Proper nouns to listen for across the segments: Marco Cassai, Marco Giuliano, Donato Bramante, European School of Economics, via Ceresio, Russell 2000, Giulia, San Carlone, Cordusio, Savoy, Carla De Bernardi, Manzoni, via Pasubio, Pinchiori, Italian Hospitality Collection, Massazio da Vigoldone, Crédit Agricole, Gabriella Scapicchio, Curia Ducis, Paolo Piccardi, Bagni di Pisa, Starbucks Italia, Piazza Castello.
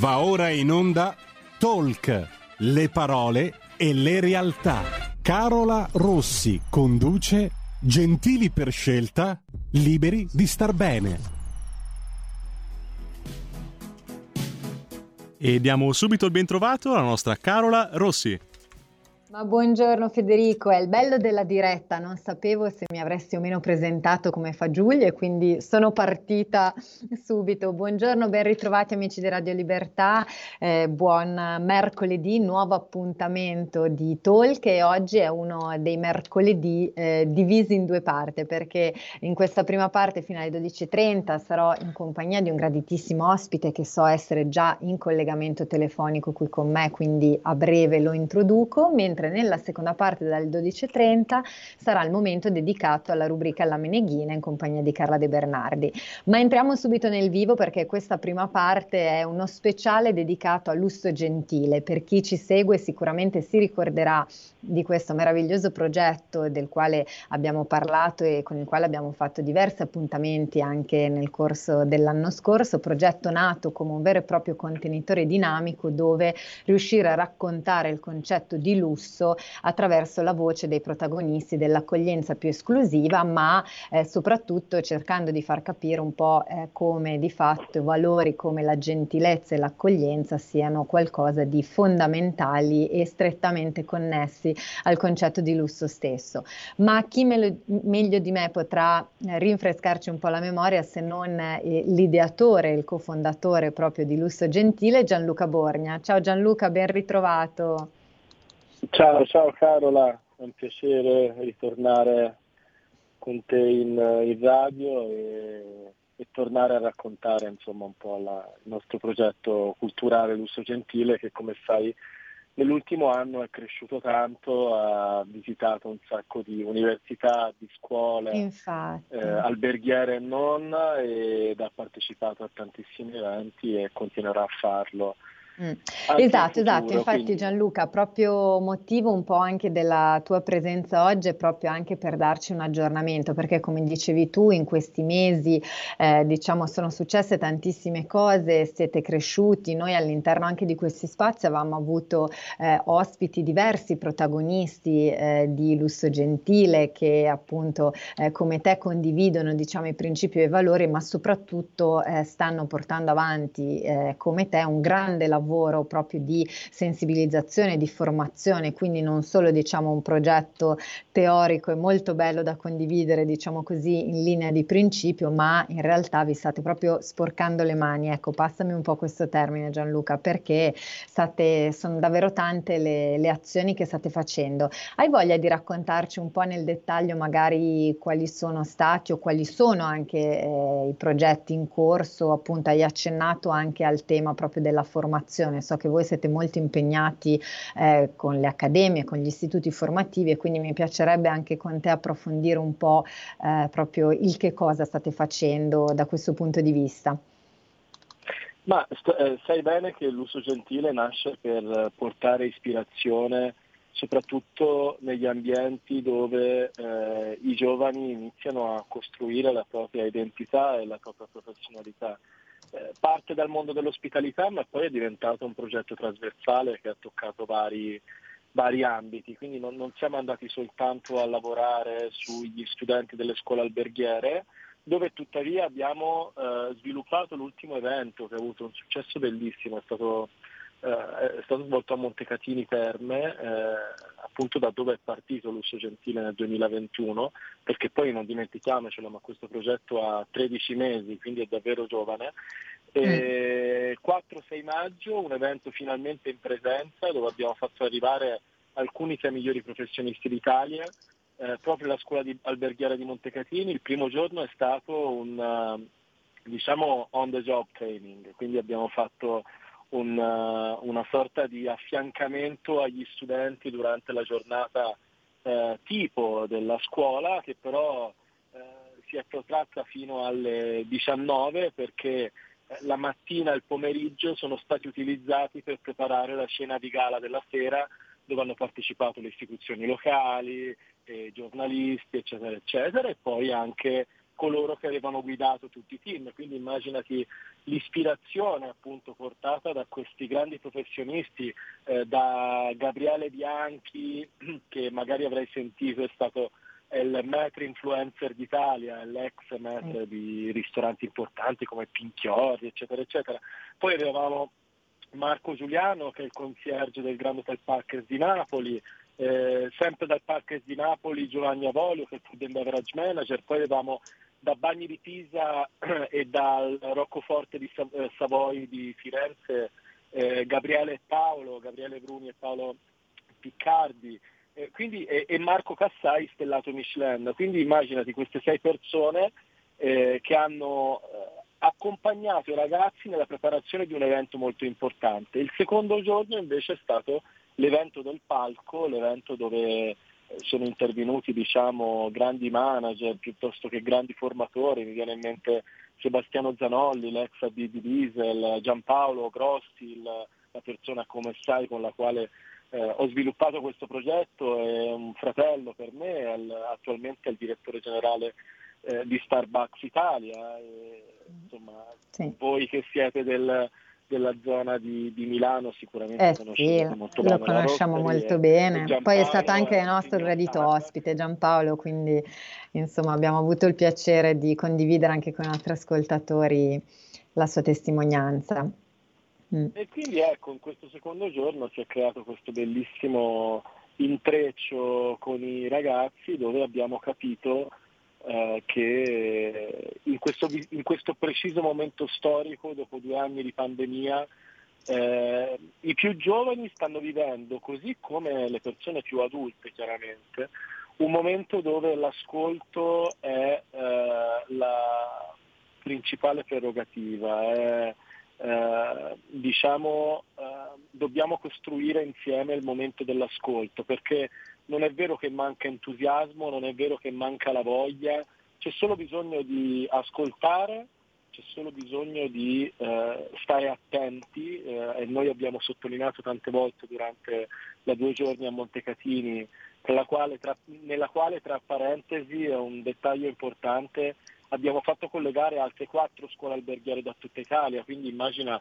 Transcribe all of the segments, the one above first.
Va ora in onda Talk, le parole e le realtà. Carola Rossi conduce Gentili per scelta, liberi di star bene. E diamo subito il bentrovato alla nostra Carola Rossi. Ma buongiorno Federico, è il bello della diretta, non sapevo se mi avresti o meno presentato come fa Giulia, quindi sono partita subito. Buongiorno, ben ritrovati amici di Radio Libertà, buon mercoledì, nuovo appuntamento di Talk, e oggi è uno dei mercoledì divisi in due parti, perché in questa prima parte fino alle 12.30 sarò in compagnia di un graditissimo ospite che so essere già in collegamento telefonico qui con me, quindi a breve lo introduco, mentre nella seconda parte dalle 12.30 sarà il momento dedicato alla rubrica La Meneghina in compagnia di Carla De Bernardi. Ma entriamo subito nel vivo, perché questa prima parte è uno speciale dedicato a Lusso Gentile. Per chi ci segue sicuramente si ricorderà di questo meraviglioso progetto del quale abbiamo parlato e con il quale abbiamo fatto diversi appuntamenti anche nel corso dell'anno scorso, progetto nato come un vero e proprio contenitore dinamico dove riuscire a raccontare il concetto di lusso attraverso la voce dei protagonisti dell'accoglienza più esclusiva, ma soprattutto cercando di far capire un po' come di fatto valori come la gentilezza e l'accoglienza siano qualcosa di fondamentali e strettamente connessi al concetto di lusso stesso. Ma chi meglio di me potrà rinfrescarci un po' la memoria se non l'ideatore, il cofondatore proprio di Lusso Gentile, Gianluca Borgia. Ciao Gianluca, ben ritrovato. Ciao Carola, è un piacere ritornare con te in radio e tornare a raccontare insomma un po' il nostro progetto culturale Lusso Gentile, che come sai nell'ultimo anno è cresciuto tanto, ha visitato un sacco di università, di scuole, alberghiere e non, ed ha partecipato a tantissimi eventi e continuerà a farlo. Esatto, infatti quindi. Gianluca, proprio motivo un po' anche della tua presenza oggi è proprio anche per darci un aggiornamento, perché come dicevi tu in questi mesi sono successe tantissime cose, siete cresciuti, noi all'interno anche di questi spazi avevamo avuto ospiti diversi, protagonisti di Lusso Gentile che appunto come te condividono i principi e i valori, ma soprattutto stanno portando avanti come te un grande lavoro proprio di sensibilizzazione, di formazione, quindi non solo un progetto teorico e molto bello da condividere così in linea di principio, ma in realtà vi state proprio sporcando le mani, ecco passami un po' questo termine Gianluca, perché sono davvero tante le azioni che state facendo. Hai voglia di raccontarci un po' nel dettaglio magari quali sono stati o quali sono anche i progetti in corso? Appunto hai accennato anche al tema proprio della formazione. So che voi siete molto impegnati con le accademie, con gli istituti formativi, e quindi mi piacerebbe anche con te approfondire un po' proprio il che cosa state facendo da questo punto di vista. Ma sai bene che Lusso Gentile nasce per portare ispirazione soprattutto negli ambienti dove i giovani iniziano a costruire la propria identità e la propria professionalità. Parte dal mondo dell'ospitalità, ma poi è diventato un progetto trasversale che ha toccato vari ambiti, quindi non siamo andati soltanto a lavorare sugli studenti delle scuole alberghiere, dove tuttavia abbiamo sviluppato l'ultimo evento che ha avuto un successo bellissimo, è stato svolto a Montecatini Terme, appunto da dove è partito Lusso Gentile nel 2021, perché poi non dimentichiamocelo, ma questo progetto ha 13 mesi, quindi è davvero giovane. 4-6 maggio, un evento finalmente in presenza dove abbiamo fatto arrivare alcuni tra i migliori professionisti d'Italia, proprio la scuola alberghiera di Montecatini. Il primo giorno è stato un on the job training, quindi abbiamo fatto una sorta di affiancamento agli studenti durante la giornata tipo della scuola, che però si è protratta fino alle 19, perché la mattina e il pomeriggio sono stati utilizzati per preparare la cena di gala della sera, dove hanno partecipato le istituzioni locali, giornalisti eccetera eccetera, e poi anche coloro che avevano guidato tutti i team, quindi immaginati l'ispirazione appunto portata da questi grandi professionisti, da Gabriele Bianchi, che magari avrei sentito è stato il maître influencer d'Italia, l'ex maître di ristoranti importanti come Pinchiori, eccetera eccetera. Poi avevamo Marco Giuliano, che è il concierge del Grand Hotel Parkers di Napoli, sempre dal Parkers di Napoli Giovanni Avolio, che è il food and beverage manager. Poi avevamo da Bagni di Pisa e dal Roccoforte di Savoia di Firenze Gabriele e Paolo, Gabriele Bruni e Paolo Piccardi, quindi e Marco Cassai stellato Michelin. Quindi immaginati queste 6 persone che hanno accompagnato i ragazzi nella preparazione di un evento molto importante. Il secondo giorno invece è stato l'evento del palco, l'evento dove sono intervenuti grandi manager piuttosto che grandi formatori. Mi viene in mente Sebastiano Zanolli, l'ex AD di Diesel, Giampaolo Grossi, la persona come sai con la quale ho sviluppato questo progetto, è un fratello per me, attualmente è il direttore generale di Starbucks Italia, sì. Voi che siete della zona di Milano sicuramente conoscete molto bene. Lo conosciamo molto bene. Poi è stato anche il nostro gradito ospite Giampaolo, quindi insomma abbiamo avuto il piacere di condividere anche con altri ascoltatori la sua testimonianza. E quindi ecco, in questo secondo giorno si è creato questo bellissimo intreccio con i ragazzi, dove abbiamo capito che in questo preciso momento storico, dopo 2 anni di pandemia, i più giovani stanno vivendo, così come le persone più adulte chiaramente, un momento dove l'ascolto è la principale prerogativa, dobbiamo costruire insieme il momento dell'ascolto, perché non è vero che manca entusiasmo, non è vero che manca la voglia, c'è solo bisogno di ascoltare, c'è solo bisogno di stare attenti, e noi abbiamo sottolineato tante volte durante la 2 giorni a Montecatini, nella quale tra parentesi è un dettaglio importante, abbiamo fatto collegare altre 4 scuole alberghiere da tutta Italia, quindi immagina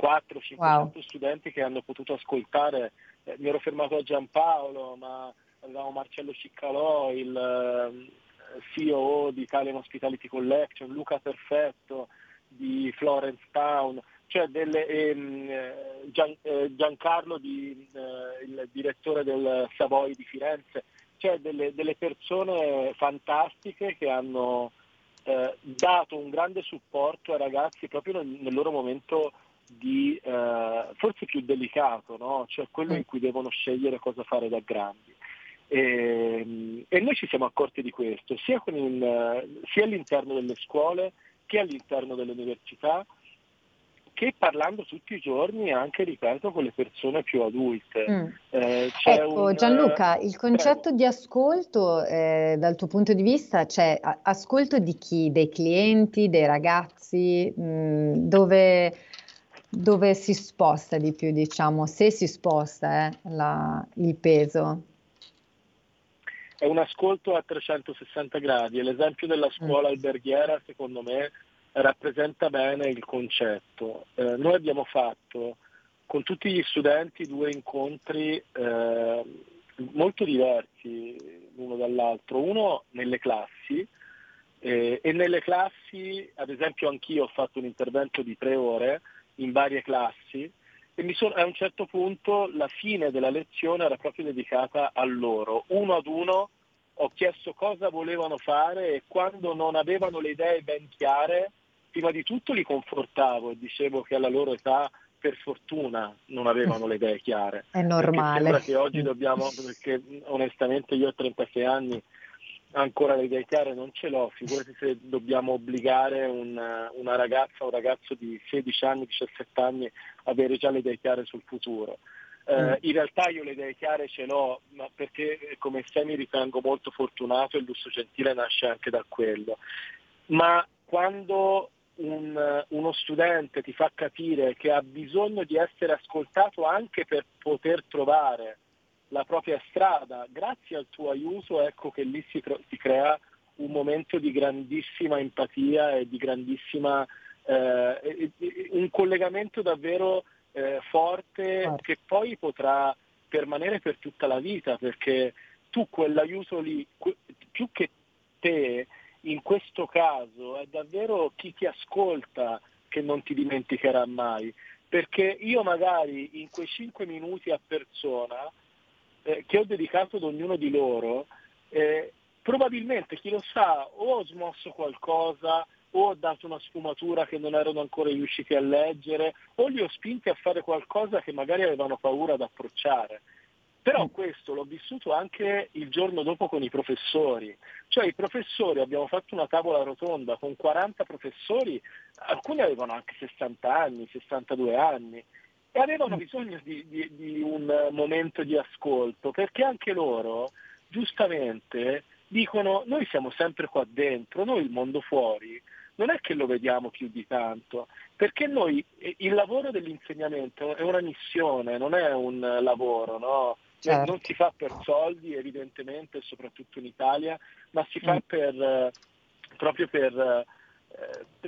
400-500 studenti che hanno potuto ascoltare. Mi ero fermato a Giampaolo, ma avevamo Marcello Ciccalò, il CEO di Italian Hospitality Collection, Luca Perfetto di Florence Town, cioè Giancarlo, il direttore del Savoy di Firenze, cioè delle persone fantastiche che hanno dato un grande supporto ai ragazzi proprio nel loro momento di forse più delicato, no? Cioè quello in cui devono scegliere cosa fare da grandi, e noi ci siamo accorti di questo sia all'interno delle scuole che all'interno delle università, che parlando tutti i giorni anche, ripeto, con le persone più adulte. C'è Gianluca, il concetto di ascolto, dal tuo punto di vista, c'è ascolto di chi? Dei clienti, dei ragazzi? Dove si sposta di più, diciamo, se si sposta il peso? È un ascolto a 360 gradi, e l'esempio della scuola alberghiera secondo me rappresenta bene il concetto. Noi abbiamo fatto con tutti gli studenti 2 incontri molto diversi l'uno dall'altro, uno nelle classi, e nelle classi ad esempio anch'io ho fatto un intervento di 3 ore in varie classi, e a un certo punto la fine della lezione era proprio dedicata a loro. Uno ad uno ho chiesto cosa volevano fare, e quando non avevano le idee ben chiare, prima di tutto li confortavo e dicevo che alla loro età per fortuna non avevano le idee chiare. È normale. Perché sembra che oggi perché onestamente io ho 36 anni, ancora le idee chiare non ce l'ho, figurati se dobbiamo obbligare una ragazza o un ragazzo di 16 anni, 17 anni a avere già le idee chiare sul futuro. In realtà io le idee chiare ce l'ho, ma perché come sé mi ritengo molto fortunato, e il Lusso Gentile nasce anche da quello. Ma quando uno studente ti fa capire che ha bisogno di essere ascoltato anche per poter trovare la propria strada, grazie al tuo aiuto, ecco che lì si crea un momento di grandissima empatia e di grandissima un collegamento davvero forte, che poi potrà permanere per tutta la vita, perché tu quell'aiuto lì, più che te in questo caso, è davvero chi ti ascolta che non ti dimenticherà mai, perché io magari in quei 5 minuti a persona che ho dedicato ad ognuno di loro, probabilmente, chi lo sa, o ho smosso qualcosa, o ho dato una sfumatura che non erano ancora riusciti a leggere, o li ho spinti a fare qualcosa che magari avevano paura ad approcciare. Però questo l'ho vissuto anche il giorno dopo con i professori, cioè i professori, abbiamo fatto una tavola rotonda con 40 professori, alcuni avevano anche 60 anni, 62 anni, e avevano bisogno di un momento di ascolto, perché anche loro, giustamente, dicono: noi siamo sempre qua dentro, noi il mondo fuori non è che lo vediamo più di tanto, perché noi, il lavoro dell'insegnamento è una missione, non è un lavoro, no? Certo. Non si fa per soldi, evidentemente, soprattutto in Italia, ma si fa per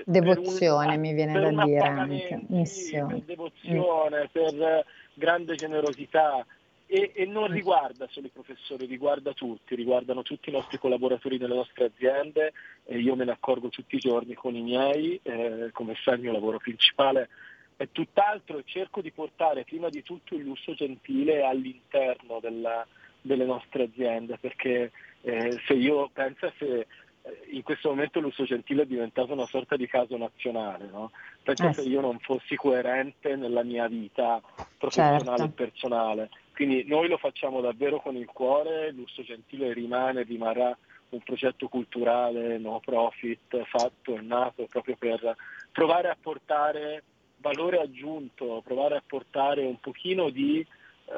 devozione, per un, mi viene da dire anche missione, per devozione, per grande generosità. E non riguarda solo i professori, riguarda tutti, riguardano tutti i nostri collaboratori delle nostre aziende, e io me ne accorgo tutti i giorni con i miei, come sa il mio lavoro principale è tutt'altro, e cerco di portare prima di tutto il lusso gentile all'interno delle nostre aziende, perché se io penso, se in questo momento il lusso gentile è diventato una sorta di caso nazionale, no? Penso se io non fossi coerente nella mia vita professionale e personale. Quindi noi lo facciamo davvero con il cuore, Lusso Gentile rimarrà un progetto culturale, no profit, fatto e nato proprio per provare a portare valore aggiunto, provare a portare un pochino di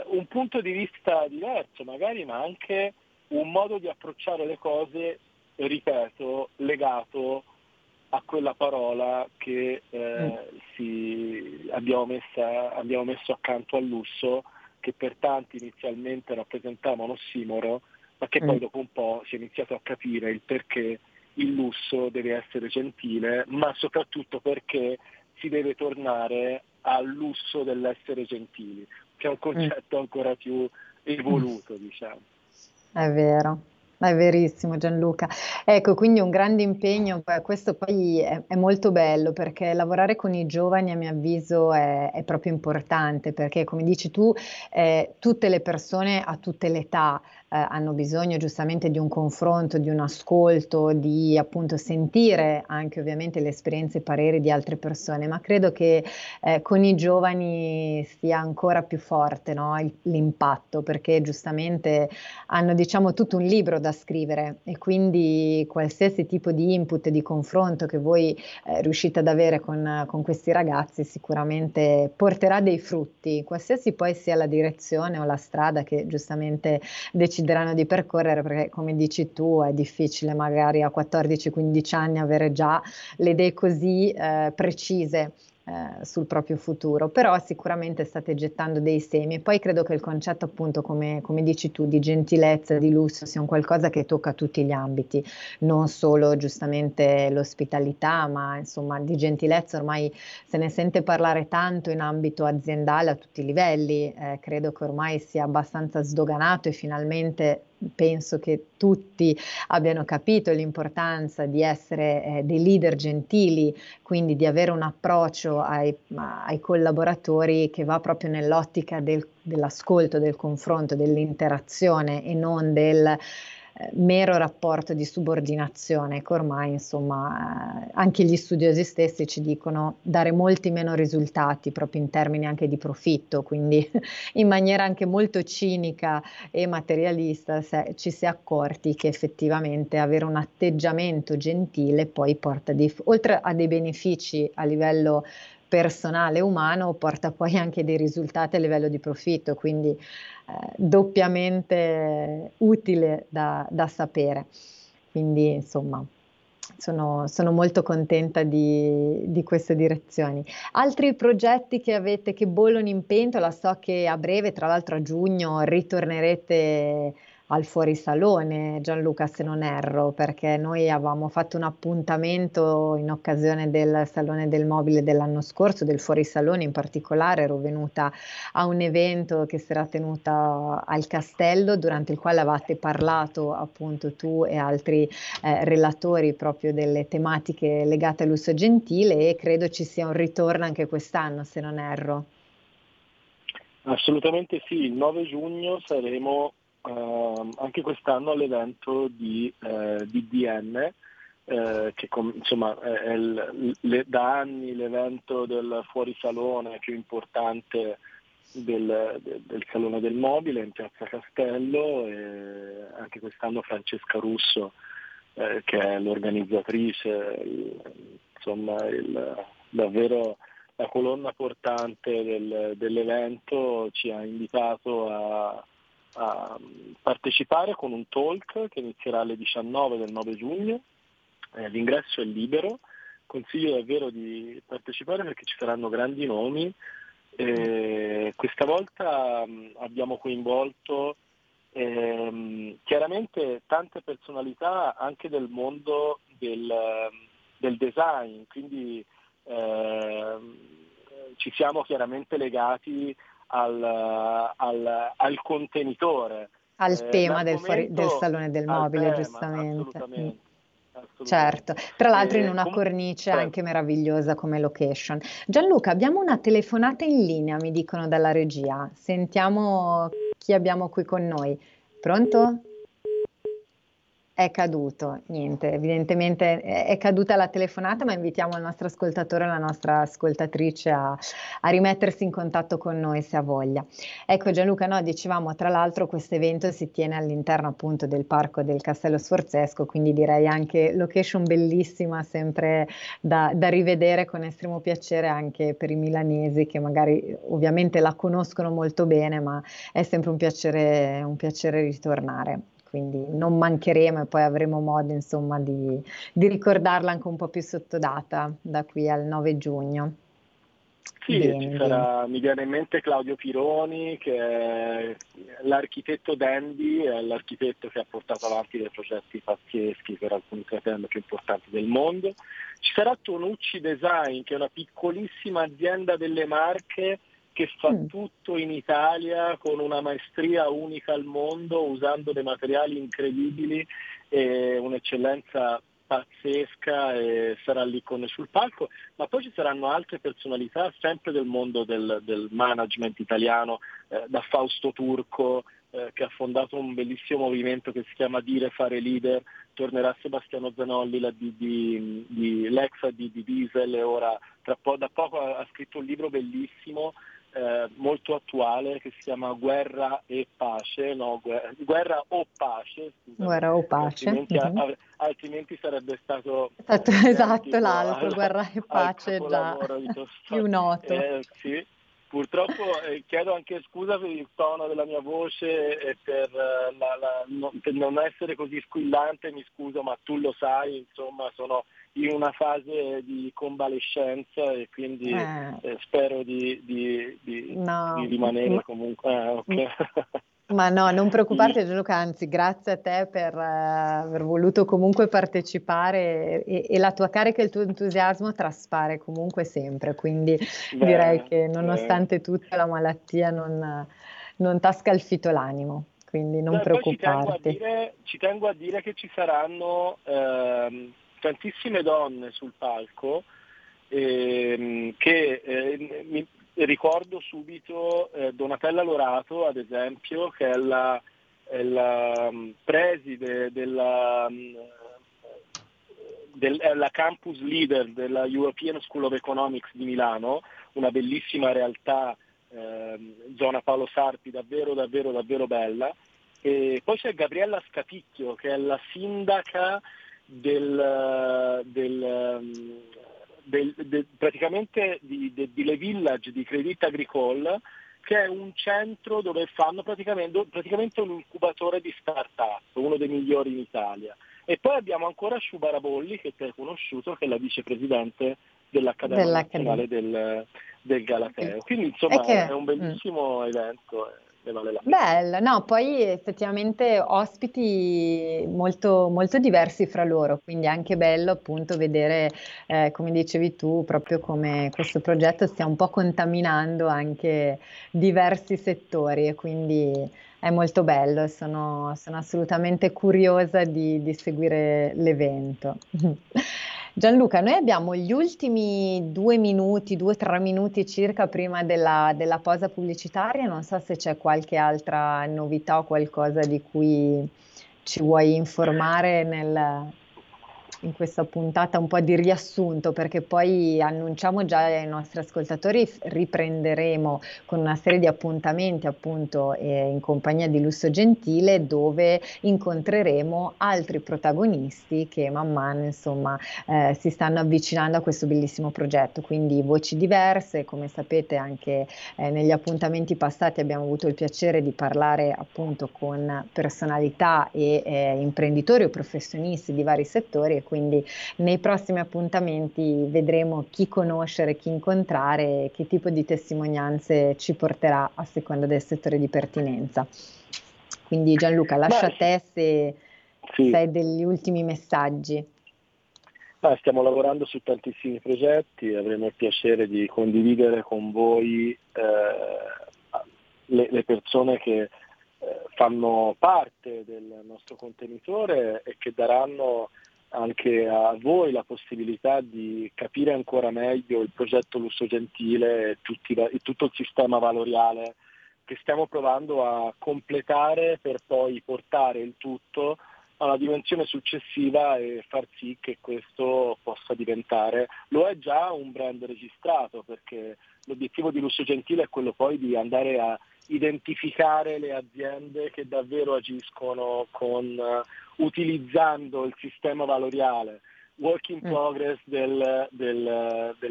un punto di vista diverso magari, ma anche un modo di approcciare le cose, ripeto, legato a quella parola che abbiamo messo accanto al lusso, che per tanti inizialmente rappresentava un ossimoro, ma che poi dopo un po' si è iniziato a capire il perché il lusso deve essere gentile, ma soprattutto perché si deve tornare al lusso dell'essere gentili, che è un concetto ancora più evoluto, diciamo. È vero. È verissimo, Gianluca. Ecco, quindi un grande impegno, questo poi è molto bello, perché lavorare con i giovani a mio avviso è proprio importante, perché come dici tu, tutte le persone a tutte le età hanno bisogno giustamente di un confronto, di un ascolto, di appunto sentire anche ovviamente le esperienze e pareri di altre persone, ma credo che con i giovani sia ancora più forte, no? L'impatto, perché giustamente hanno, diciamo, tutto un libro da scrivere, e quindi qualsiasi tipo di input e di confronto che voi riuscite ad avere con questi ragazzi sicuramente porterà dei frutti, qualsiasi poi sia la direzione o la strada che giustamente decideranno di percorrere, perché come dici tu è difficile magari a 14-15 anni avere già le idee così precise sul proprio futuro, però sicuramente state gettando dei semi, e poi credo che il concetto, appunto, come dici tu, di gentilezza, di lusso, sia un qualcosa che tocca tutti gli ambiti, non solo giustamente l'ospitalità, ma insomma di gentilezza ormai se ne sente parlare tanto in ambito aziendale a tutti i livelli, credo che ormai sia abbastanza sdoganato, e finalmente penso che tutti abbiano capito l'importanza di essere dei leader gentili, quindi di avere un approccio ai collaboratori che va proprio nell'ottica dell'ascolto, del confronto, dell'interazione, e non del mero rapporto di subordinazione, che ormai insomma anche gli studiosi stessi ci dicono dare molti meno risultati proprio in termini anche di profitto, quindi in maniera anche molto cinica e materialista ci si è accorti che effettivamente avere un atteggiamento gentile poi porta, oltre a dei benefici a livello personale umano, porta poi anche dei risultati a livello di profitto, quindi doppiamente utile da sapere. Quindi insomma sono molto contenta di queste direzioni. Altri progetti che avete, che bollono in pentola? So che a breve, tra l'altro a giugno, ritornerete al fuorisalone, Gianluca, se non erro, perché noi avevamo fatto un appuntamento in occasione del Salone del Mobile dell'anno scorso, del fuorisalone in particolare. Ero venuta a un evento che si era tenuta al castello, durante il quale avevate parlato appunto tu e altri relatori proprio delle tematiche legate al Lusso Gentile, e credo ci sia un ritorno anche quest'anno, se non erro. Assolutamente sì, il 9 giugno saremo anche quest'anno all'evento di DDN, che insomma è da anni l'evento del fuorisalone più importante del Salone del Mobile in Piazza Castello, e anche quest'anno Francesca Russo, che è l'organizzatrice, davvero la colonna portante dell'evento, ci ha invitato a partecipare con un talk che inizierà alle 19 del 9 giugno, l'ingresso è libero. Consiglio davvero di partecipare perché ci saranno grandi nomi. Questa volta abbiamo coinvolto chiaramente tante personalità anche del mondo del design, quindi ci siamo chiaramente legati al contenitore, al tema del Salone del Mobile, tema, giustamente. Assolutamente. Certo, tra l'altro in una cornice anche meravigliosa come location. Gianluca, abbiamo una telefonata in linea, mi dicono dalla regia. Sentiamo chi abbiamo qui con noi. Pronto? È caduto, niente, evidentemente è caduta la telefonata, ma invitiamo il nostro ascoltatore e la nostra ascoltatrice a rimettersi in contatto con noi se ha voglia. Ecco Gianluca, no, dicevamo, tra l'altro questo evento si tiene all'interno appunto del parco del Castello Sforzesco, quindi direi anche location bellissima, sempre da rivedere con estremo piacere anche per i milanesi che magari ovviamente la conoscono molto bene, ma è sempre un piacere ritornare. Quindi non mancheremo, e poi avremo modo insomma di ricordarla anche un po' più sottodata da qui al 9 giugno. Sì, ci sarà, mi viene in mente Claudio Pironi, che è l'architetto Dandy, è l'architetto che ha portato avanti dei progetti pazzeschi per alcuni catene più importanti del mondo. Ci sarà Tonucci Design, che è una piccolissima azienda delle Marche che fa tutto in Italia con una maestria unica al mondo, usando dei materiali incredibili e un'eccellenza pazzesca, e sarà l'icona sul palco. Ma poi ci saranno altre personalità sempre del mondo del management italiano, da Fausto Turco, che ha fondato un bellissimo movimento che si chiama Dire Fare Leader. Tornerà Sebastiano Zanolli, l'ex AD di Diesel, e ora da poco ha scritto un libro bellissimo, molto attuale, che si chiama Guerra o pace, altrimenti sarebbe stato esatto l'altro, Guerra e pace, già più noto. Sì. Purtroppo chiedo anche scusa per il tono della mia voce e per non essere così squillante, mi scuso, ma tu lo sai, insomma, sono in una fase di convalescenza e quindi spero di rimanere comunque. Okay. Ma no, non preoccuparti Gianluca, anzi grazie a te per aver voluto comunque partecipare, e la tua carica e il tuo entusiasmo traspare comunque sempre, quindi direi che nonostante tutta la malattia non t'ha scalfito l'animo, quindi non preoccuparti. Ci tengo a dire che ci saranno tantissime donne sul palco, che ricordo subito Donatella Lorato, ad esempio, che è la preside della campus leader della European School of Economics di Milano, una bellissima realtà, zona Paolo Sarpi, davvero bella. E poi c'è Gabriella Scapicchio, che è la sindaca praticamente di Le Village di Crédit Agricole, che è un centro dove fanno praticamente un incubatore di start-up, uno dei migliori in Italia. E poi abbiamo ancora Sciubarabolli, che te hai conosciuto, che è la vicepresidente dell'Accademia Nazionale del Galateo. Quindi insomma è un bellissimo evento. ne vale la pena. Bello, no, poi effettivamente ospiti molto, molto diversi fra loro, quindi è anche bello appunto vedere, come dicevi tu, proprio come questo progetto stia un po' contaminando anche diversi settori, e quindi è molto bello, e sono assolutamente curiosa di seguire l'evento. Gianluca, noi abbiamo gli ultimi 2 minuti, 2 o 3 minuti circa prima della pausa pubblicitaria. Non so se c'è qualche altra novità o qualcosa di cui ci vuoi informare in questa puntata un po' di riassunto, perché poi annunciamo già ai nostri ascoltatori, riprenderemo con una serie di appuntamenti appunto in compagnia di Lusso Gentile, dove incontreremo altri protagonisti che man mano insomma si stanno avvicinando a questo bellissimo progetto, quindi voci diverse. Come sapete anche negli appuntamenti passati abbiamo avuto il piacere di parlare appunto con personalità e imprenditori o professionisti di vari settori, e quindi nei prossimi appuntamenti vedremo chi conoscere, chi incontrare, che tipo di testimonianze ci porterà a seconda del settore di pertinenza. Quindi Gianluca, lascio a te se hai degli ultimi messaggi. Stiamo lavorando su tantissimi progetti, avremo il piacere di condividere con voi le persone che fanno parte del nostro contenitore e che daranno anche a voi la possibilità di capire ancora meglio il progetto Lusso Gentile e tutto il sistema valoriale che stiamo provando a completare, per poi portare il tutto a una dimensione successiva e far sì che questo possa diventare, lo è già, un brand registrato, perché l'obiettivo di Lusso Gentile è quello poi di andare a identificare le aziende che davvero agiscono utilizzando il sistema valoriale, work in progress del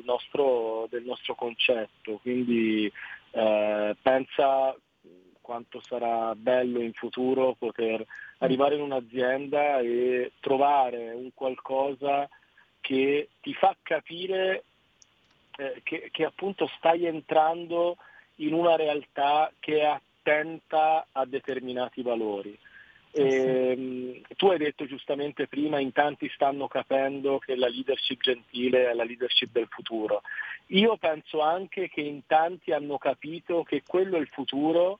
nostro concetto. Quindi pensa quanto sarà bello in futuro poter arrivare in un'azienda e trovare un qualcosa che ti fa capire che appunto stai entrando in una realtà che è attenta a determinati valori. E tu hai detto giustamente prima, in tanti stanno capendo che la leadership gentile è la leadership del futuro. Io penso anche che in tanti hanno capito che quello è il futuro,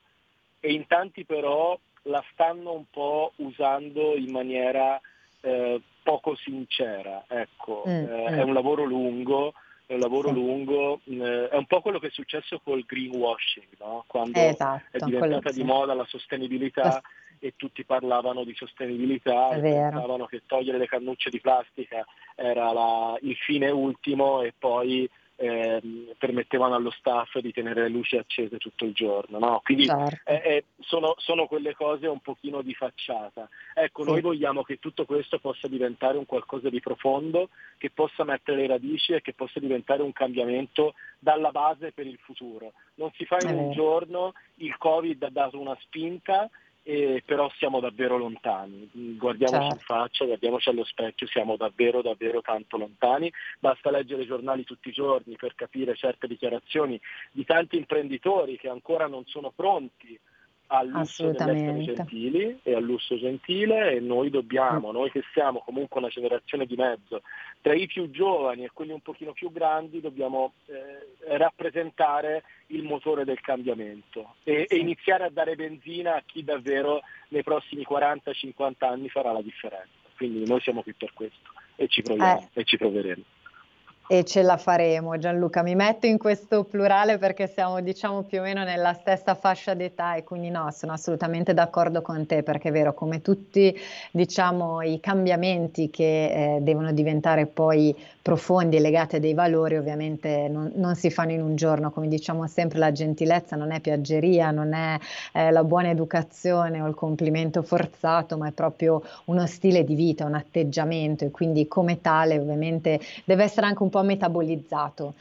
e in tanti però la stanno un po' usando in maniera poco sincera. Ecco, è un lavoro lungo. È un lavoro lungo, è un po' quello che è successo col greenwashing, no? Quando esatto, è diventata di moda la sostenibilità e tutti parlavano di sostenibilità, e pensavano che togliere le cannucce di plastica era il fine ultimo, e poi permettevano allo staff di tenere le luci accese tutto il giorno, no? Quindi sono quelle cose un pochino di facciata. Ecco, noi vogliamo che tutto questo possa diventare un qualcosa di profondo, che possa mettere le radici e che possa diventare un cambiamento dalla base per il futuro. Non si fa in un giorno, il Covid ha dato una spinta, però siamo davvero lontani, guardiamoci in faccia, guardiamoci allo specchio, siamo davvero davvero tanto lontani. Basta leggere i giornali tutti i giorni per capire certe dichiarazioni di tanti imprenditori che ancora non sono pronti al lusso dell'essere gentili e al lusso gentile, e noi dobbiamo, noi che siamo comunque una generazione di mezzo tra i più giovani e quelli un pochino più grandi, dobbiamo rappresentare il motore del cambiamento e iniziare a dare benzina a chi davvero nei prossimi 40-50 anni farà la differenza. Quindi noi siamo qui per questo, e ci proviamo e ci proveremo. E ce la faremo, Gianluca, mi metto in questo plurale perché siamo diciamo più o meno nella stessa fascia d'età, e quindi no, sono assolutamente d'accordo con te, perché è vero, come tutti diciamo i cambiamenti che devono diventare poi profondi e legati a dei valori, ovviamente non si fanno in un giorno. Come diciamo sempre, la gentilezza non è piaggeria, non è la buona educazione o il complimento forzato, ma è proprio uno stile di vita, un atteggiamento, e quindi come tale ovviamente deve essere anche un po' metabolizzato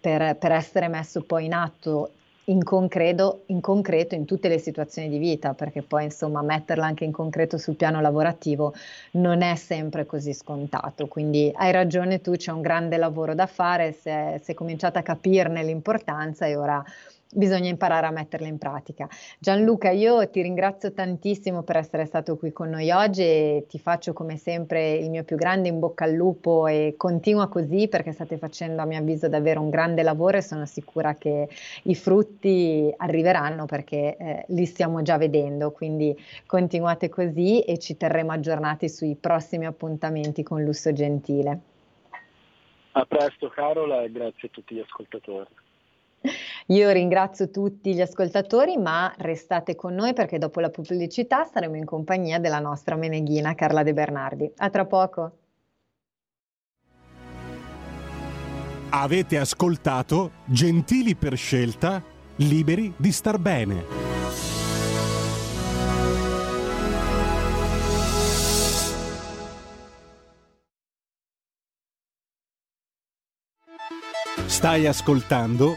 per essere messo poi in atto in concreto in tutte le situazioni di vita, perché poi insomma metterla anche in concreto sul piano lavorativo non è sempre così scontato. Quindi hai ragione tu, c'è un grande lavoro da fare, se cominciate a capirne l'importanza, e ora bisogna imparare a metterle in pratica. Gianluca, io ti ringrazio tantissimo per essere stato qui con noi oggi e ti faccio come sempre il mio più grande in bocca al lupo, e continua così perché state facendo, a mio avviso, davvero un grande lavoro e sono sicura che i frutti arriveranno perché li stiamo già vedendo, quindi continuate così e ci terremo aggiornati sui prossimi appuntamenti con Lusso Gentile. A presto Carola e grazie a tutti gli ascoltatori. Io ringrazio tutti gli ascoltatori, ma restate con noi perché dopo la pubblicità saremo in compagnia della nostra meneghina Carla De Bernardi. A tra poco. Avete ascoltato Gentili per scelta, liberi di star bene. Stai ascoltando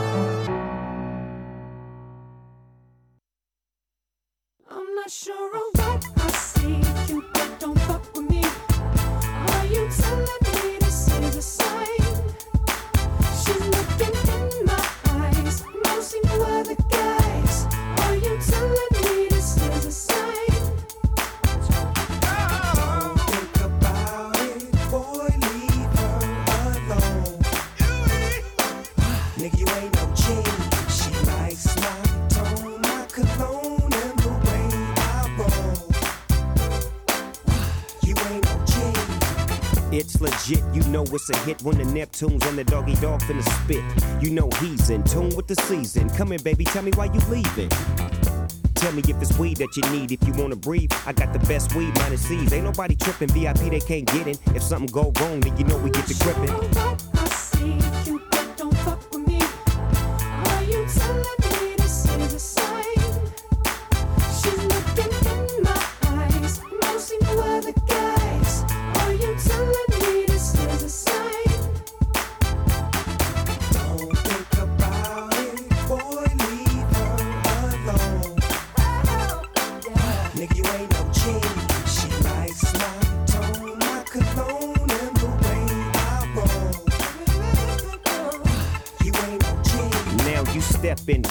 It's a hit when the Neptune's and the doggy dog finna spit. You know he's in tune with the season. Come in, baby, tell me why you leaving. Tell me if it's weed that you need. If you wanna breathe, I got the best weed, minus C's. Ain't nobody tripping, VIP they can't get in. If something go wrong, then you know we get to gripping.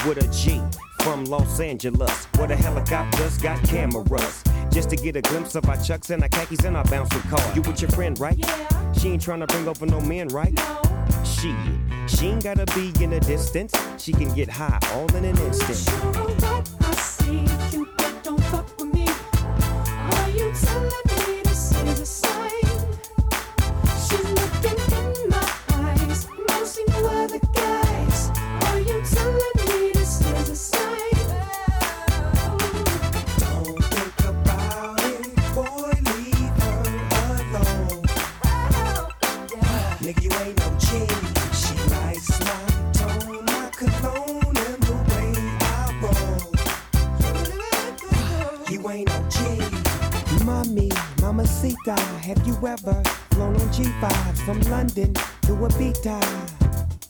With a G from Los Angeles, where the helicopters got cameras, just to get a glimpse of our chucks and our khakis and our bouncing car. You with your friend, right? Yeah. She ain't trying to bring over no men, right? No. She ain't gotta be in the distance. She can get high all in an instant. I'm not sure what I see. Cupid, don't fuck with me. Are you telling me this is a sign? She's looking in my eyes, mostly no other guys. Are you telling me? Mamacita, have you ever flown on G5 from London to Ibiza?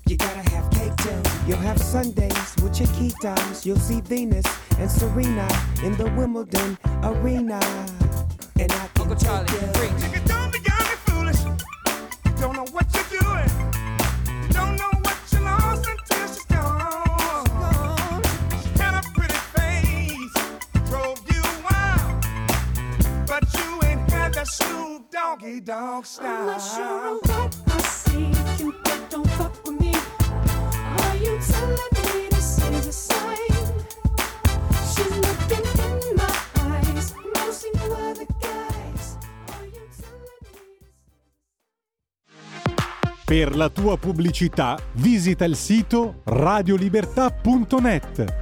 You gotta have cake too. You'll have Sundays with your key times. You'll see Venus and Serena in the Wimbledon arena. And I can Uncle Charlie, nigga, don't be young and foolish. You don't know what you're doing. You don't know what you lost until she's gone. She had a pretty face, drove you wild, but you that Snoop Doggy Dogg style. I'm not sure what I see. Cupid, don't fuck with me. Are you telling me this is a sign? She's looking in my eyes, mostly no other guys. Are you telling me this? Per la tua pubblicità visita il sito radiolibertà.net.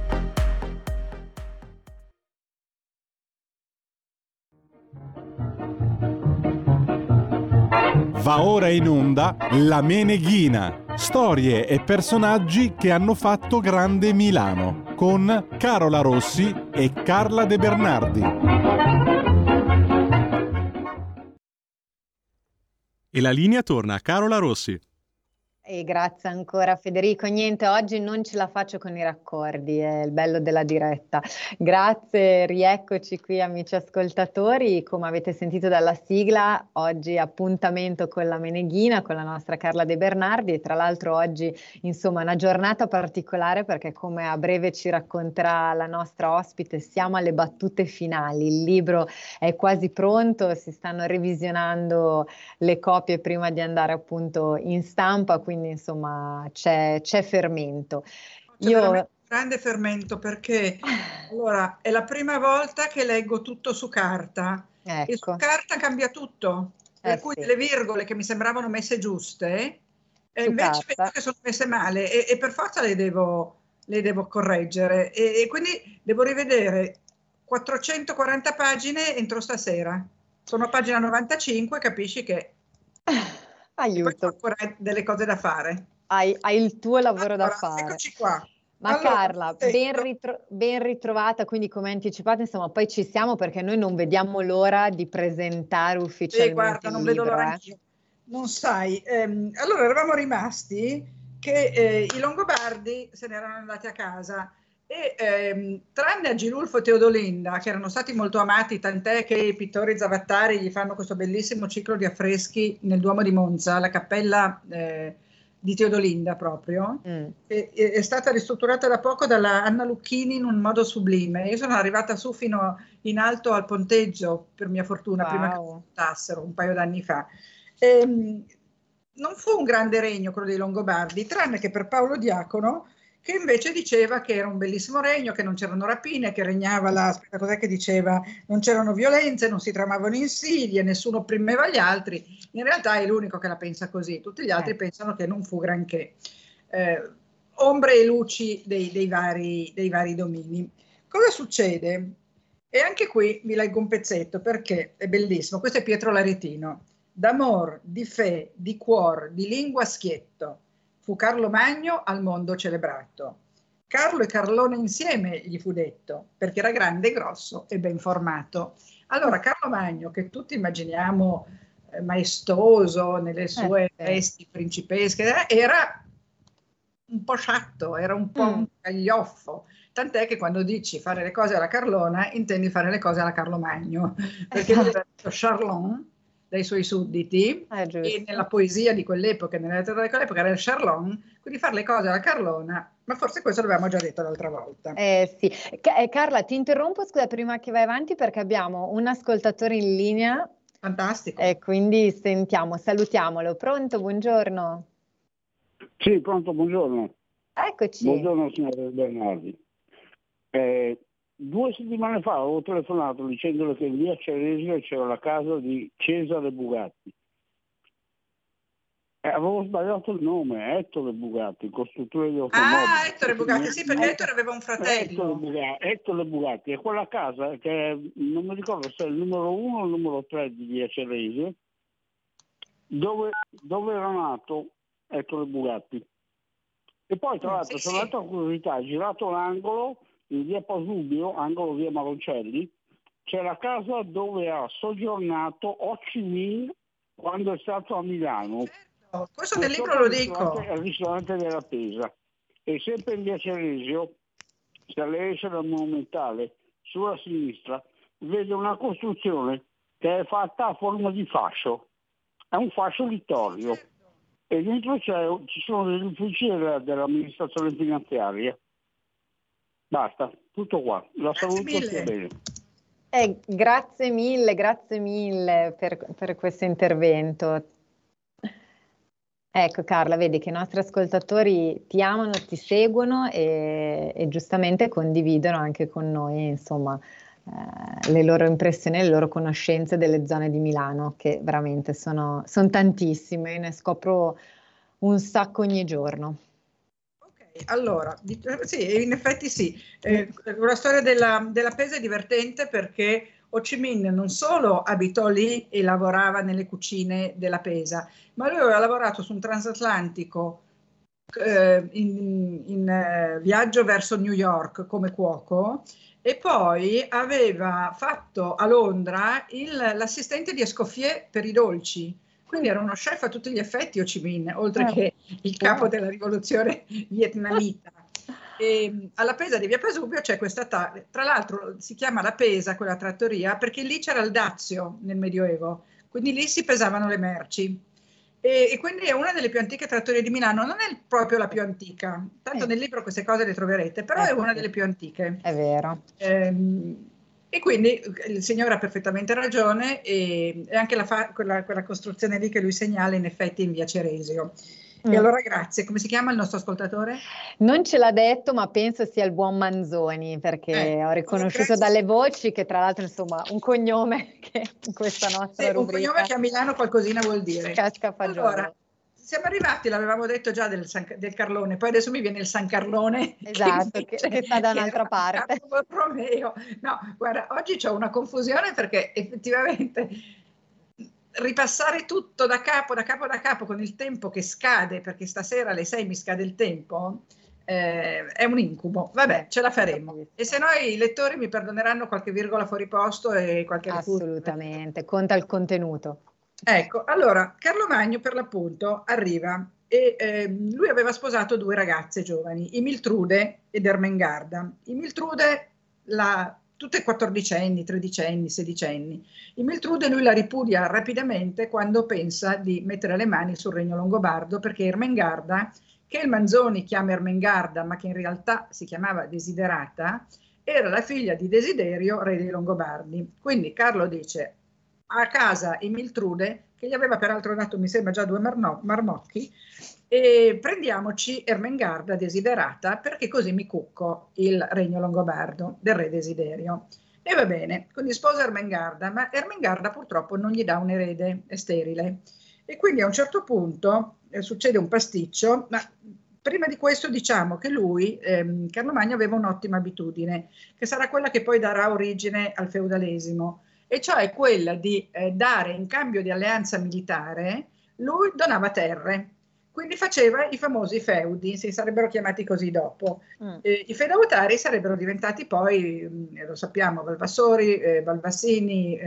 Va ora in onda La Meneghina, storie e personaggi che hanno fatto grande Milano, con Carola Rossi e Carla De Bernardi. e la linea torna a Carola Rossi. E grazie ancora Federico. Niente, oggi non ce la faccio con i raccordi, è il bello della diretta. Grazie, rieccoci qui amici ascoltatori. Come avete sentito dalla sigla, oggi appuntamento con la Meneghina, con la nostra Carla De Bernardi. E tra l'altro oggi, insomma, una giornata particolare perché, come a breve ci racconterà la nostra ospite, siamo alle battute finali. Il libro è quasi pronto, si stanno revisionando le copie prima di andare appunto in stampa, quindi insomma c'è fermento. Io grande fermento perché allora è la prima volta che leggo tutto su carta, ecco. E su carta cambia tutto, per cui sì. Le virgole che mi sembravano messe giuste invece penso che sono messe male e per forza le devo correggere e quindi devo rivedere 440 pagine entro stasera. Sono a pagina 95, capisci che aiuto. Poi ho ancora delle cose da fare. Hai il tuo lavoro da fare. Eccoci qua. Ma allora, Carla, ben ritrovata, quindi come anticipato, insomma, poi ci siamo perché noi non vediamo l'ora di presentare ufficialmente guarda, il non libro, vedo l'ora anch'io. Non sai. Allora, eravamo rimasti che i Longobardi se ne erano andati a casa e tranne a Girulfo e Teodolinda, che erano stati molto amati, tant'è che i pittori Zavattari gli fanno questo bellissimo ciclo di affreschi nel Duomo di Monza, la cappella di Teodolinda proprio, è stata ristrutturata da poco dalla Anna Lucchini in un modo sublime. Io sono arrivata su fino in alto al ponteggio, per mia fortuna, wow. Prima che montassero un paio d'anni fa. Non fu un grande regno quello dei Longobardi, tranne che per Paolo Diacono, che invece diceva che era un bellissimo regno, che non c'erano rapine, che regnava non c'erano violenze, non si tramavano insidie, nessuno opprimeva gli altri. In realtà è l'unico che la pensa così, tutti gli altri pensano che non fu granché. Ombre e luci dei vari domini. Cosa succede? E anche qui vi leggo un pezzetto perché è bellissimo. Questo è Pietro Laretino. D'amor, di fe, di cuor, di lingua schietto. Fu Carlo Magno al mondo celebrato. Carlo e Carlone insieme gli fu detto, perché era grande, grosso e ben formato. Allora Carlo Magno, che tutti immaginiamo maestoso nelle sue vesti principesche, era un po' sciatto, era un po' un caglioffo. Tant'è che quando dici fare le cose alla Carlona, intendi fare le cose alla Carlo Magno, perché era Charlon dai suoi sudditi, e nella poesia di quell'epoca, nella letteratura di quell'epoca era il Charlon, quindi fare le cose alla Carlona, ma forse questo l'avevamo già detto l'altra volta. Sì. Carla, ti interrompo, scusa, prima che vai avanti, perché abbiamo un ascoltatore in linea. Fantastico. E quindi salutiamolo. Pronto, buongiorno. Sì, pronto, buongiorno. Eccoci. Buongiorno signora Bernardi. Due settimane fa avevo telefonato dicendole che in via Ceresio c'era la casa di Cesare Bugatti. Avevo sbagliato il nome, Ettore Bugatti, il costruttore di automobili. Ah, Ettore Bugatti, sì, perché Ettore aveva un fratello. Ettore Bugatti, è quella casa che non mi ricordo se è il numero 1 o il numero 3 di via Ceresio, dove era nato Ettore Bugatti. E poi tra l'altro sono andata a curiosità, girato l'angolo, in via Pasubio, angolo via Maroncelli, c'è la casa dove ha soggiornato Ho Chi Minh quando è stato a Milano. Certo, questo nel libro lo dico. Al ristorante della Pesa. E sempre in via Ceresio, se lei esce dal Monumentale, sulla sinistra, vede una costruzione che è fatta a forma di fascio. È un fascio littorio. Certo. E dentro ci sono degli uffici dell'amministrazione finanziaria. Basta, tutto qua. La saluto, stia bene. Grazie mille per questo intervento. Ecco Carla, vedi che i nostri ascoltatori ti amano, ti seguono e giustamente condividono anche con noi, insomma, le loro impressioni e le loro conoscenze delle zone di Milano, che veramente sono tantissime, ne scopro un sacco ogni giorno. Allora, sì, in effetti sì, la storia della Pesa è divertente perché Ho Chi Minh non solo abitò lì e lavorava nelle cucine della Pesa, ma lui aveva lavorato su un transatlantico in viaggio verso New York come cuoco e poi aveva fatto a Londra l'assistente di Escoffier per i dolci. Quindi era uno chef a tutti gli effetti Ho Chi Minh, oltre che il capo della rivoluzione vietnamita. E alla Pesa di via Pasubio c'è questa, tra l'altro si chiama La Pesa quella trattoria perché lì c'era il dazio nel Medioevo, quindi lì si pesavano le merci e quindi è una delle più antiche trattorie di Milano, non è proprio la più antica, tanto nel libro queste cose le troverete, però è una delle più antiche. È vero. E quindi il signore ha perfettamente ragione e anche quella costruzione lì che lui segnala in effetti in via Ceresio. E allora grazie, come si chiama il nostro ascoltatore? Non ce l'ha detto ma penso sia il buon Manzoni perché ho riconosciuto dalle voci che tra l'altro insomma un cognome che in questa nostra rubrica. Un cognome che a Milano qualcosina vuol dire. Cascafagiolo. Allora, siamo arrivati, l'avevamo detto già del Carlone, poi adesso mi viene il San Carlone. Esatto, che sta da un'altra parte. Romeo. No, guarda, oggi c'ho una confusione perché effettivamente... ripassare tutto da capo con il tempo che scade perché stasera alle 6 mi scade il tempo è un incubo, vabbè ce la faremo e se no i lettori mi perdoneranno qualche virgola fuori posto e qualche assolutamente, conta il contenuto. Ecco, allora Carlo Magno per l'appunto arriva e lui aveva sposato due ragazze giovani, Imiltrude ed Ermengarda. Imiltrude tutte 14enni, 13enni, 16enni. Imiltrude lui la ripudia rapidamente quando pensa di mettere le mani sul regno longobardo perché Ermengarda, che il Manzoni chiama Ermengarda ma che in realtà si chiamava Desiderata, era la figlia di Desiderio, re dei Longobardi. Quindi Carlo dice a casa Imiltrude, che gli aveva peraltro dato mi sembra già due marmocchi, e prendiamoci Ermengarda Desiderata perché così mi cucco il regno longobardo del re Desiderio. E va bene, quindi sposa Ermengarda, ma Ermengarda purtroppo non gli dà un erede, è sterile. E quindi a un certo punto succede un pasticcio, ma prima di questo diciamo che lui, Carlo Magno, aveva un'ottima abitudine, che sarà quella che poi darà origine al feudalesimo, e cioè quella di dare in cambio di alleanza militare, lui donava terre. Quindi faceva i famosi feudi, si sarebbero chiamati così dopo. I feudalutari sarebbero diventati poi, lo sappiamo, Valvassori, Valvassini,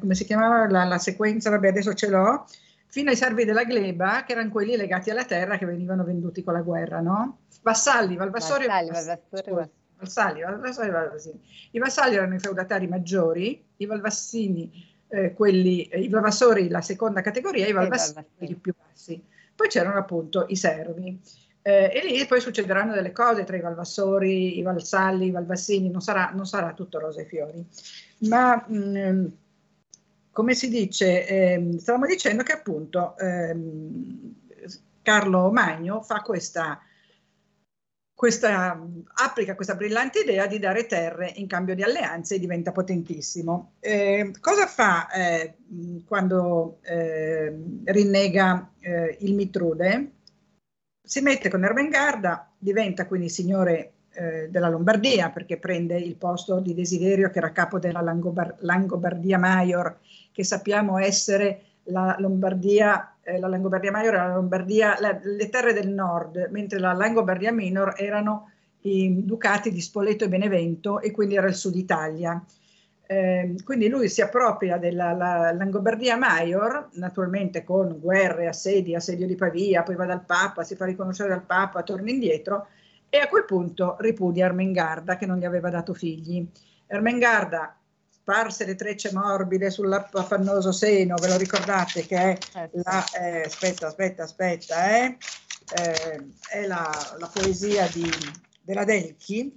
come si chiamava la sequenza? Vabbè, adesso ce l'ho. Fino ai servi della gleba, che erano quelli legati alla terra che venivano venduti con la guerra, no? Vassalli, Valvassori, Valvassini. I vassalli erano i feudatari maggiori, i Valvassini. I Valvassori la seconda categoria, i Valvassori i più bassi. Poi c'erano appunto i servi e lì poi succederanno delle cose tra i Valvassori, i Valsalli, i Valvassini, non sarà tutto rose e fiori, ma come si dice, stavamo dicendo che appunto Carlo Magno fa applica questa brillante idea di dare terre in cambio di alleanze e diventa potentissimo. Cosa fa quando rinnega Ilmitrude? Si mette con Ermengarda, diventa quindi signore della Lombardia perché prende il posto di Desiderio che era capo della Langobardia Maior, che sappiamo essere la Langobardia Maior era le terre del nord, mentre la Langobardia Minor erano i ducati di Spoleto e Benevento e quindi era il sud Italia. Quindi lui si appropria della Langobardia Maior, naturalmente con guerre, assedi, assedio di Pavia, poi va dal Papa, si fa riconoscere dal Papa, torna indietro e a quel punto ripudia Ermengarda che non gli aveva dato figli. Ermengarda sparse le trecce morbide sull'affannoso seno, ve lo ricordate che è la poesia della Delchi.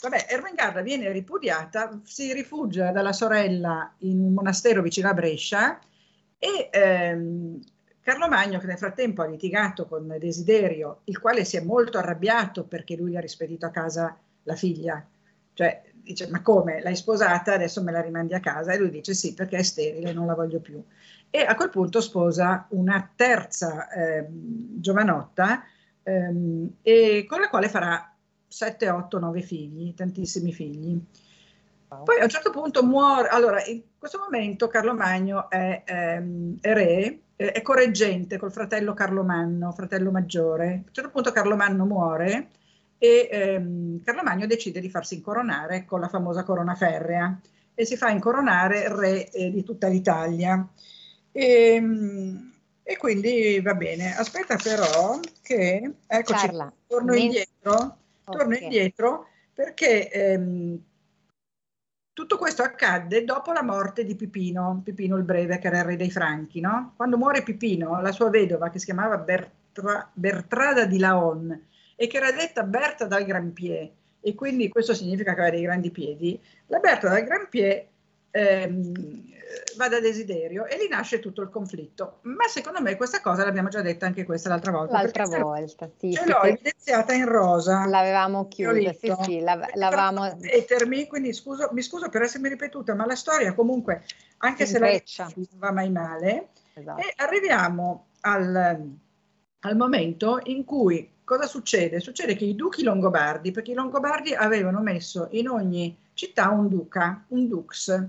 Vabbè, Ermengarda viene ripudiata, si rifugia dalla sorella in un monastero vicino a Brescia e Carlo Magno, che nel frattempo ha litigato con Desiderio, il quale si è molto arrabbiato perché lui gli ha rispedito a casa la figlia, cioè dice ma come, l'hai sposata, adesso me la rimandi a casa, e lui dice sì perché è sterile, non la voglio più, e a quel punto sposa una terza giovanotta e con la quale farà 7, 8, 9 figli, tantissimi figli. Poi a un certo punto muore, allora in questo momento Carlo Magno è re, è correggente col fratello Carlomanno, fratello maggiore, a un certo punto Carlomanno muore e Carlo Magno decide di farsi incoronare con la famosa corona ferrea e si fa incoronare re di tutta l'Italia. E quindi va bene, aspetta però che, eccoci, Carla, torno indietro perché tutto questo accadde dopo la morte di Pipino il Breve, che era il re dei Franchi, no? Quando muore Pipino, la sua vedova, che si chiamava Bertrada di Laon e che era detta Berta dal Granpiè, e quindi questo significa che aveva dei grandi piedi, la Berta dal Granpiè va da Desiderio e lì nasce tutto il conflitto. Ma secondo me questa cosa l'abbiamo già detta anche questa l'altra volta. L'altra volta, sì. Ce l'ho evidenziata in rosa. L'avevamo chiusa, sì, l'avevamo... Quindi mi scuso per essermi ripetuta, ma la storia comunque, anche se la non va mai male, esatto. E arriviamo al momento in cui cosa succede? Succede che i duchi longobardi, perché i longobardi avevano messo in ogni città un duca, un dux,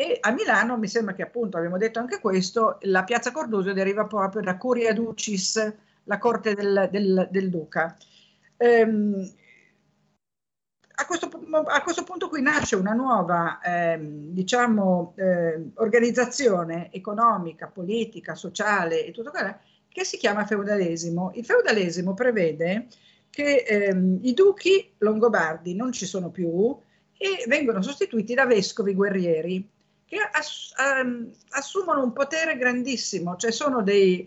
e a Milano, mi sembra che appunto abbiamo detto anche questo, la piazza Cordusio deriva proprio da Curia Ducis, la corte del duca. A questo punto qui nasce una nuova diciamo, organizzazione economica, politica, sociale e tutto quello che si chiama feudalesimo. Il feudalesimo prevede che i duchi longobardi non ci sono più e vengono sostituiti da vescovi guerrieri, che assumono un potere grandissimo, cioè sono detti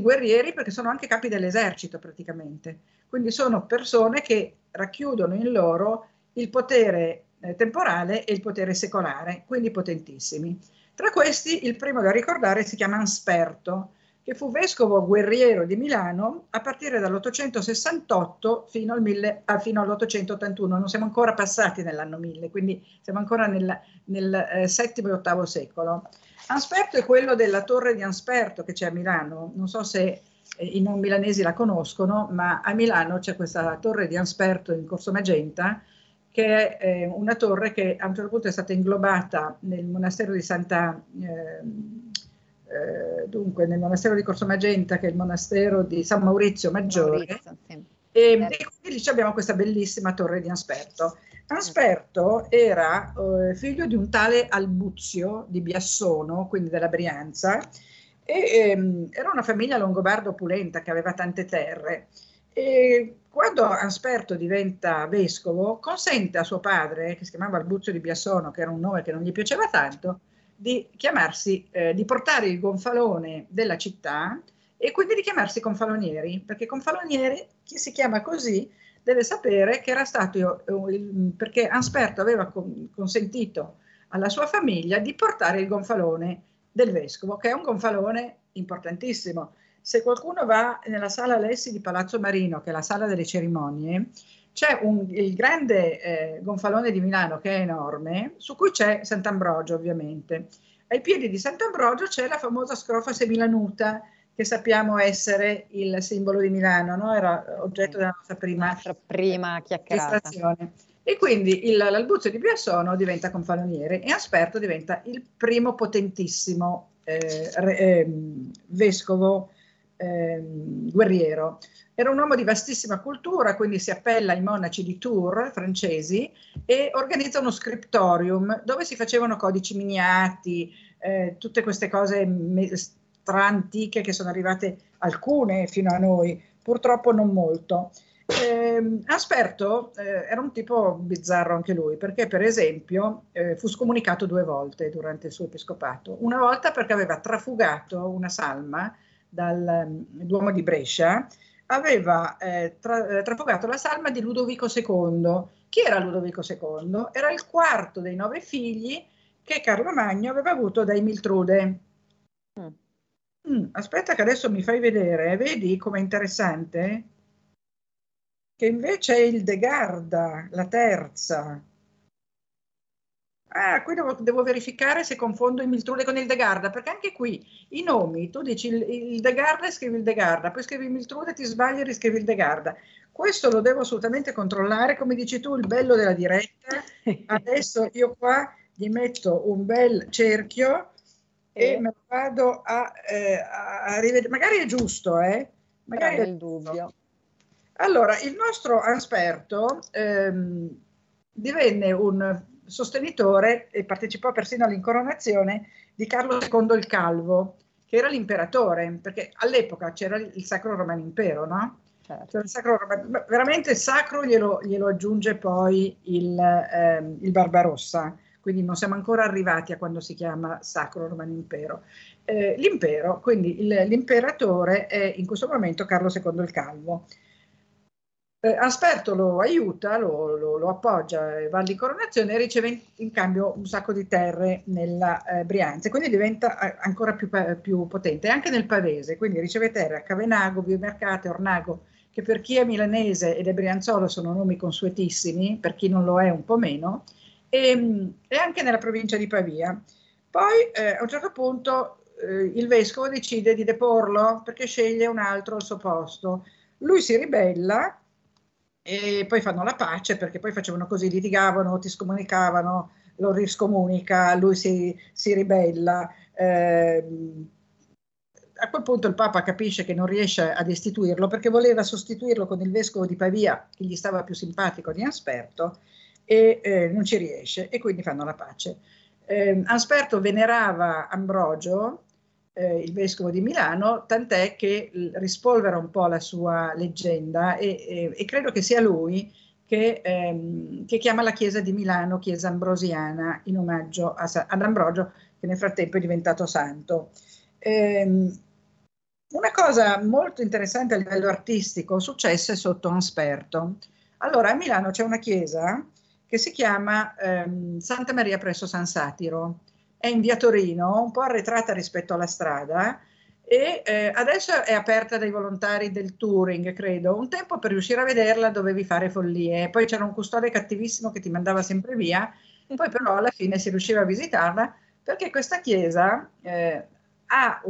guerrieri perché sono anche capi dell'esercito praticamente, quindi sono persone che racchiudono in loro il potere temporale e il potere secolare, quindi potentissimi. Tra questi il primo da ricordare si chiama Ansperto, che fu vescovo guerriero di Milano a partire dall'868 fino all'881, non siamo ancora passati nell'anno 1000, quindi siamo ancora nel VII e VIII secolo. Ansperto è quello della torre di Ansperto che c'è a Milano, non so se i non milanesi la conoscono, ma a Milano c'è questa torre di Ansperto in Corso Magenta, che è una torre che a un certo punto è stata inglobata nel monastero di Corso Magenta, che è il monastero di San Maurizio Maggiore, sì. E quindi lì abbiamo questa bellissima torre di Ansperto. Ansperto era figlio di un tale Albuzio di Biassono, quindi della Brianza, e era una famiglia longobarda opulenta che aveva tante terre. E quando Ansperto diventa vescovo, consente a suo padre, che si chiamava Albuzio di Biassono, che era un nome che non gli piaceva tanto, di chiamarsi, di portare il gonfalone della città e quindi di chiamarsi gonfalonieri, perché gonfalonieri, chi si chiama così deve sapere che era stato, perché Ansperto aveva consentito alla sua famiglia di portare il gonfalone del vescovo, che è un gonfalone importantissimo. Se qualcuno va nella sala Lessi di Palazzo Marino, che è la sala delle cerimonie, c'è il grande gonfalone di Milano che è enorme, su cui c'è Sant'Ambrogio ovviamente. Ai piedi di Sant'Ambrogio c'è la famosa scrofa semilanuta, che sappiamo essere il simbolo di Milano, no? Era oggetto della nostra prima chiacchierata. E quindi l'Albuzio di Biassono diventa gonfaloniere e Ansperto diventa il primo potentissimo vescovo guerriero. Era un uomo di vastissima cultura, quindi si appella ai monaci di Tours francesi e organizza uno scriptorium dove si facevano codici miniati, tutte queste cose antiche che sono arrivate alcune fino a noi, purtroppo non molto. Ansperto era un tipo bizzarro anche lui, perché per esempio fu scomunicato 2 volte durante il suo episcopato, una volta perché aveva trafugato una salma dal Duomo di Brescia, aveva trafugato la salma di Ludovico II. Chi era Ludovico II? Era il quarto dei 9 figli che Carlo Magno aveva avuto da Emiltrude. Aspetta che adesso mi fai vedere, vedi com'è interessante? Che invece è il De Garda, la terza. Ah, qui devo verificare se confondo Emiltrude con il De Garda, perché anche qui i nomi, tu dici il De Garda e scrivi il De Garda, poi scrivi Emiltrude, ti sbagli e riscrivi il De Garda. Questo lo devo assolutamente controllare, come dici tu, il bello della diretta. Adesso io qua gli metto un bel cerchio e me lo vado a rivedere. Magari è giusto, magari è il dubbio. Allora, il nostro Ansperto divenne un sostenitore e partecipò persino all'incoronazione di Carlo II il Calvo, che era l'imperatore, perché all'epoca c'era il Sacro Romano Impero, no? Certo. Il Sacro Romano, veramente sacro glielo aggiunge poi il Barbarossa, quindi non siamo ancora arrivati a quando si chiama Sacro Romano Impero. L'impero, quindi l'imperatore è in questo momento Carlo II il Calvo. Ansperto lo aiuta, lo appoggia, va all'incoronazione e riceve in cambio un sacco di terre nella Brianza, e quindi diventa ancora più potente anche nel Pavese, quindi riceve terre a Cavenago, Biomercate, Ornago, che per chi è milanese ed è brianzolo sono nomi consuetissimi, per chi non lo è un po' meno, e anche nella provincia di Pavia. Poi a un certo punto il vescovo decide di deporlo perché sceglie un altro al suo posto, lui si ribella e poi fanno la pace, perché poi facevano così, litigavano, ti scomunicavano, lo riscomunica, lui si ribella. A quel punto il Papa capisce che non riesce a destituirlo, perché voleva sostituirlo con il vescovo di Pavia, che gli stava più simpatico di Ansperto, e non ci riesce, e quindi fanno la pace. Ansperto venerava Ambrogio, il vescovo di Milano, tant'è che rispolvera un po' la sua leggenda e credo che sia lui che chiama la chiesa di Milano chiesa ambrosiana in omaggio ad Ambrogio, che nel frattempo è diventato santo. Una cosa molto interessante a livello artistico successe sotto Ansperto. Allora, a Milano c'è una chiesa che si chiama Santa Maria presso San Satiro, è in via Torino, un po' arretrata rispetto alla strada, e adesso è aperta dai volontari del touring, credo. Un tempo per riuscire a vederla dovevi fare follie, poi c'era un custode cattivissimo che ti mandava sempre via, poi però alla fine si riusciva a visitarla, perché questa chiesa ha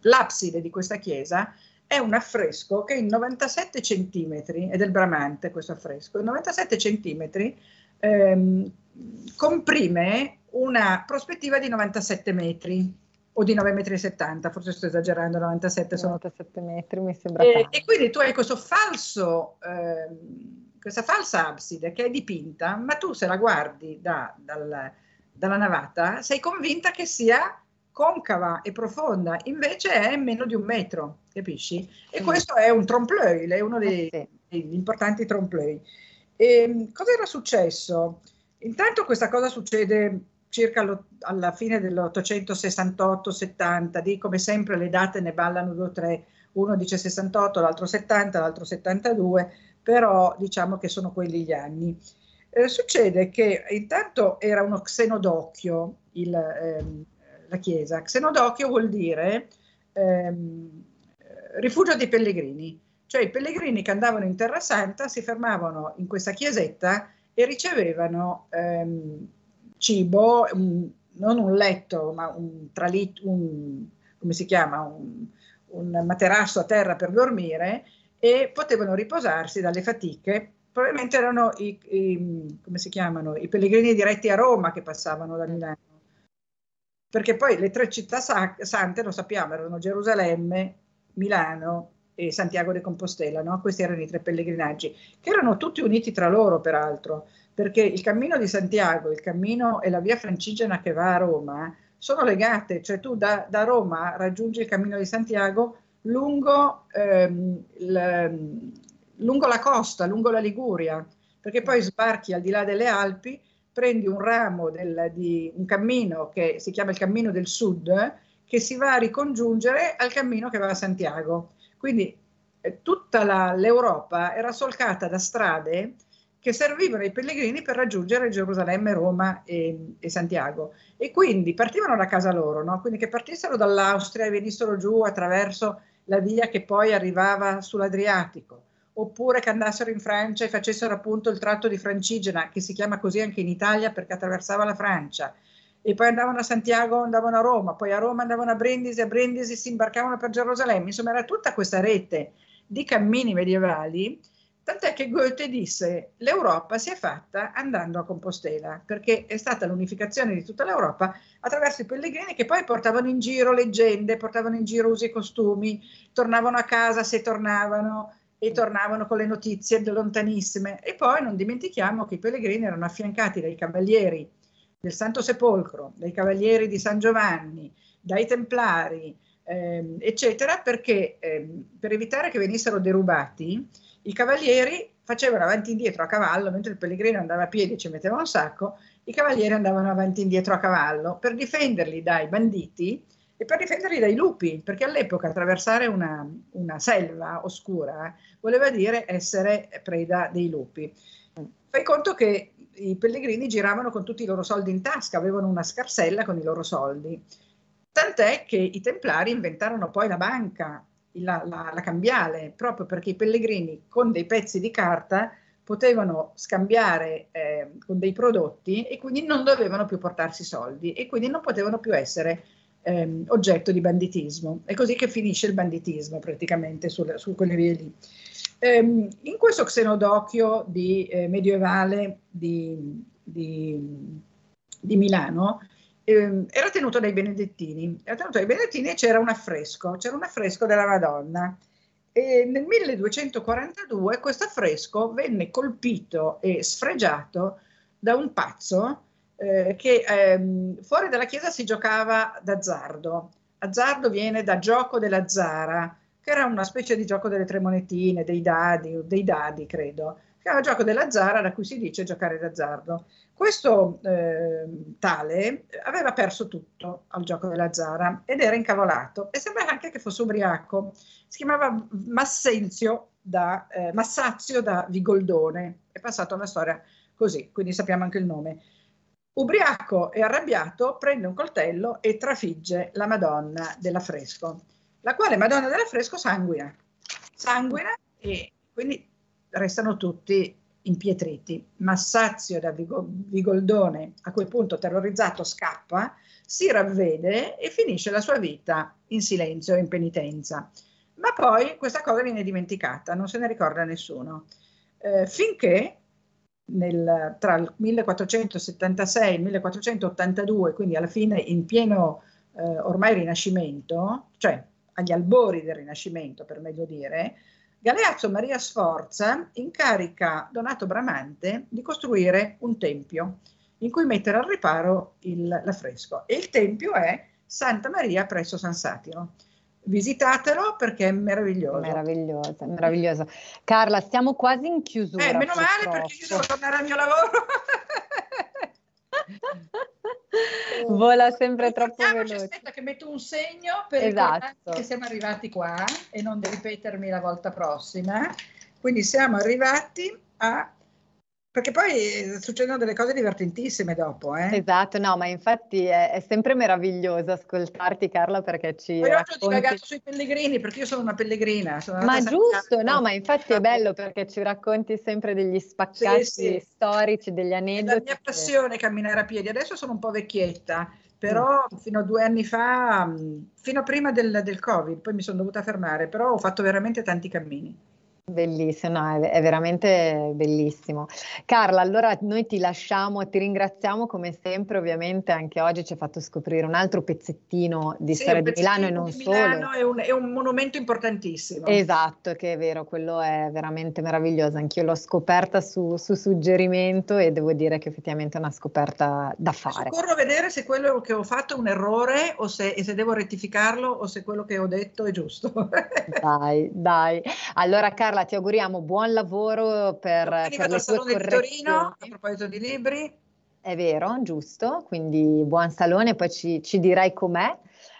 l'abside di questa chiesa è un affresco che in 97 centimetri, è del Bramante questo affresco, in 97 centimetri comprime una prospettiva di 97 metri o di 9,70 metri, forse sto esagerando, 97 metri mi sembra tanto. E quindi tu hai questo questa falsa abside che è dipinta, ma tu se la guardi dalla navata sei convinta che sia concava e profonda, invece è meno di un metro, capisci? E questo è un trompe-l'œil, è uno degli importanti trompe-l'œil. Cosa era successo? Intanto questa cosa succede circa alla fine dell'868-70, di come sempre le date ne ballano due o tre, uno dice 68, l'altro 70, l'altro 72, però diciamo che sono quelli gli anni. Succede che intanto era uno xenodocchio la chiesa. Xenodocchio vuol dire rifugio dei pellegrini. Cioè i pellegrini che andavano in Terra Santa si fermavano in questa chiesetta e ricevevano cibo, non un letto, ma un tralitto, come si chiama, un materasso a terra per dormire, e potevano riposarsi dalle fatiche. Probabilmente erano come si chiamano, i pellegrini diretti a Roma che passavano da Milano, perché poi le tre città sante, lo sappiamo, erano Gerusalemme, Milano e Santiago de Compostela, no? Questi erano i tre pellegrinaggi, che erano tutti uniti tra loro peraltro, perché il cammino di Santiago, il cammino e la via Francigena che va a Roma sono legate, cioè tu da Roma raggiungi il cammino di Santiago lungo la costa, lungo la Liguria, perché poi sbarchi al di là delle Alpi, prendi un ramo di un cammino che si chiama il Cammino del Sud, che si va a ricongiungere al cammino che va a Santiago. Quindi tutta l'Europa era solcata da strade che servivano ai pellegrini per raggiungere Gerusalemme, Roma e Santiago. E quindi partivano da casa loro, no? Quindi che partissero dall'Austria e venissero giù attraverso la via che poi arrivava sull'Adriatico, oppure che andassero in Francia e facessero appunto il tratto di Francigena, che si chiama così anche in Italia perché attraversava la Francia, e poi andavano a Santiago, andavano a Roma, poi a Roma andavano a Brindisi si imbarcavano per Gerusalemme, insomma era tutta questa rete di cammini medievali, tant'è che Goethe disse l'Europa si è fatta andando a Compostela, perché è stata l'unificazione di tutta l'Europa attraverso i pellegrini che poi portavano in giro leggende, portavano in giro usi e costumi, tornavano a casa se tornavano, e tornavano con le notizie lontanissime. E poi non dimentichiamo che i pellegrini erano affiancati dai cavalieri del Santo Sepolcro, dai cavalieri di San Giovanni, dai templari, eccetera, perché per evitare che venissero derubati, i cavalieri facevano avanti e indietro a cavallo, mentre il pellegrino andava a piedi e ci metteva un sacco, i cavalieri andavano avanti e indietro a cavallo per difenderli dai banditi e per difenderli dai lupi, perché all'epoca attraversare una selva oscura voleva dire essere preda dei lupi. Fai conto che i pellegrini giravano con tutti i loro soldi in tasca, avevano una scarsella con i loro soldi, tant'è che i templari inventarono poi la banca, la cambiale, proprio perché i pellegrini con dei pezzi di carta potevano scambiare con dei prodotti e quindi non dovevano più portarsi soldi e quindi non potevano più essere oggetto di banditismo. È così che finisce il banditismo praticamente su quelle vie lì. In questo xenodocchio di medievale di Milano era tenuto dai Benedettini, e c'era un affresco, della Madonna. E nel 1242 questo affresco venne colpito e sfregiato da un pazzo che fuori dalla chiesa si giocava d'azzardo. Azzardo viene da gioco dell'azzara, che era una specie di gioco delle tre monetine, dei dadi credo, che era il gioco dell'azzara da cui si dice giocare d'azzardo. Questo tale aveva perso tutto al gioco dell'azzara ed era incavolato e sembra anche che fosse ubriaco. Si chiamava Massazio da Vigoldone, è passata una storia così, quindi sappiamo anche il nome. Ubriaco e arrabbiato prende un coltello e trafigge la Madonna dell'affresco, la quale Madonna dell'affresco sanguina e quindi restano tutti impietriti. Massazio da Vigoldone, a quel punto terrorizzato, scappa, si ravvede e finisce la sua vita in silenzio e in penitenza. Ma poi questa cosa viene dimenticata, non se ne ricorda nessuno, finché tra il 1476 e il 1482, quindi alla fine in pieno ormai Rinascimento, cioè agli albori del Rinascimento per meglio dire, Galeazzo Maria Sforza incarica Donato Bramante di costruire un tempio in cui mettere al riparo l'affresco, e il tempio è Santa Maria presso San Satiro. Visitatelo perché è meraviglioso. Meraviglioso. Carla, stiamo quasi in chiusura. Meno male, perché io devo tornare al mio lavoro. Vola sempre troppo veloce. Aspetta che metto un segno per ricordarti che siamo arrivati qua e non di ripetermi la volta prossima. Quindi siamo arrivati a... Perché poi succedono delle cose divertentissime dopo, eh? Esatto, no, ma infatti è sempre meraviglioso ascoltarti, Carla, perché ci racconti... Poi oggi ho divagato sui pellegrini, perché io sono una pellegrina. Ma giusto, no, ma infatti è bello perché ci racconti sempre degli spaccati storici, degli aneddoti. È la mia passione camminare a piedi, adesso sono un po' vecchietta, però fino a 2 anni fa, fino a prima del Covid, poi mi sono dovuta fermare, però ho fatto veramente tanti cammini. Bellissimo, no, è veramente bellissimo. Carla, allora noi ti lasciamo, ti ringraziamo come sempre, ovviamente anche oggi ci hai fatto scoprire un altro pezzettino di storia di Milano e non solo. È un monumento importantissimo. Esatto, che è vero, quello è veramente meraviglioso, anch'io l'ho scoperta su suggerimento e devo dire che effettivamente è una scoperta da fare. Scorro a vedere se quello che ho fatto è un errore e se devo rettificarlo o se quello che ho detto è giusto. Dai. Allora Carla, ti auguriamo buon lavoro per le tue correzioni. A proposito di libri, è vero, giusto, quindi buon salone, poi ci dirai com'è.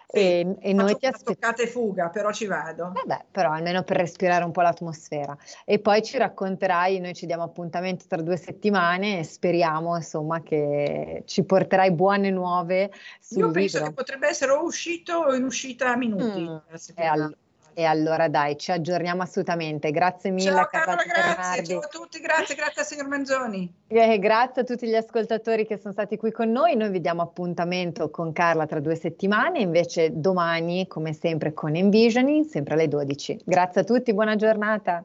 Sì, e noi ti aspettiamo. Toccate fuga, però ci vado. Vabbè, però almeno per respirare un po' l'atmosfera. E poi ci racconterai, noi ci diamo appuntamento tra 2 settimane e speriamo insomma che ci porterai buone nuove sul libro. Io penso che potrebbe essere o uscito o in uscita a minuti. E allora dai, ci aggiorniamo assolutamente. Grazie mille. Ciao Carla, grazie. Ciao a tutti, grazie al signor Manzoni. E grazie a tutti gli ascoltatori che sono stati qui con noi. Noi vi diamo appuntamento con Carla tra 2 settimane, invece domani, come sempre, con Envisioning, sempre alle 12. Grazie a tutti, buona giornata.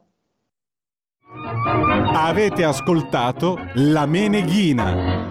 Avete ascoltato La Meneghina.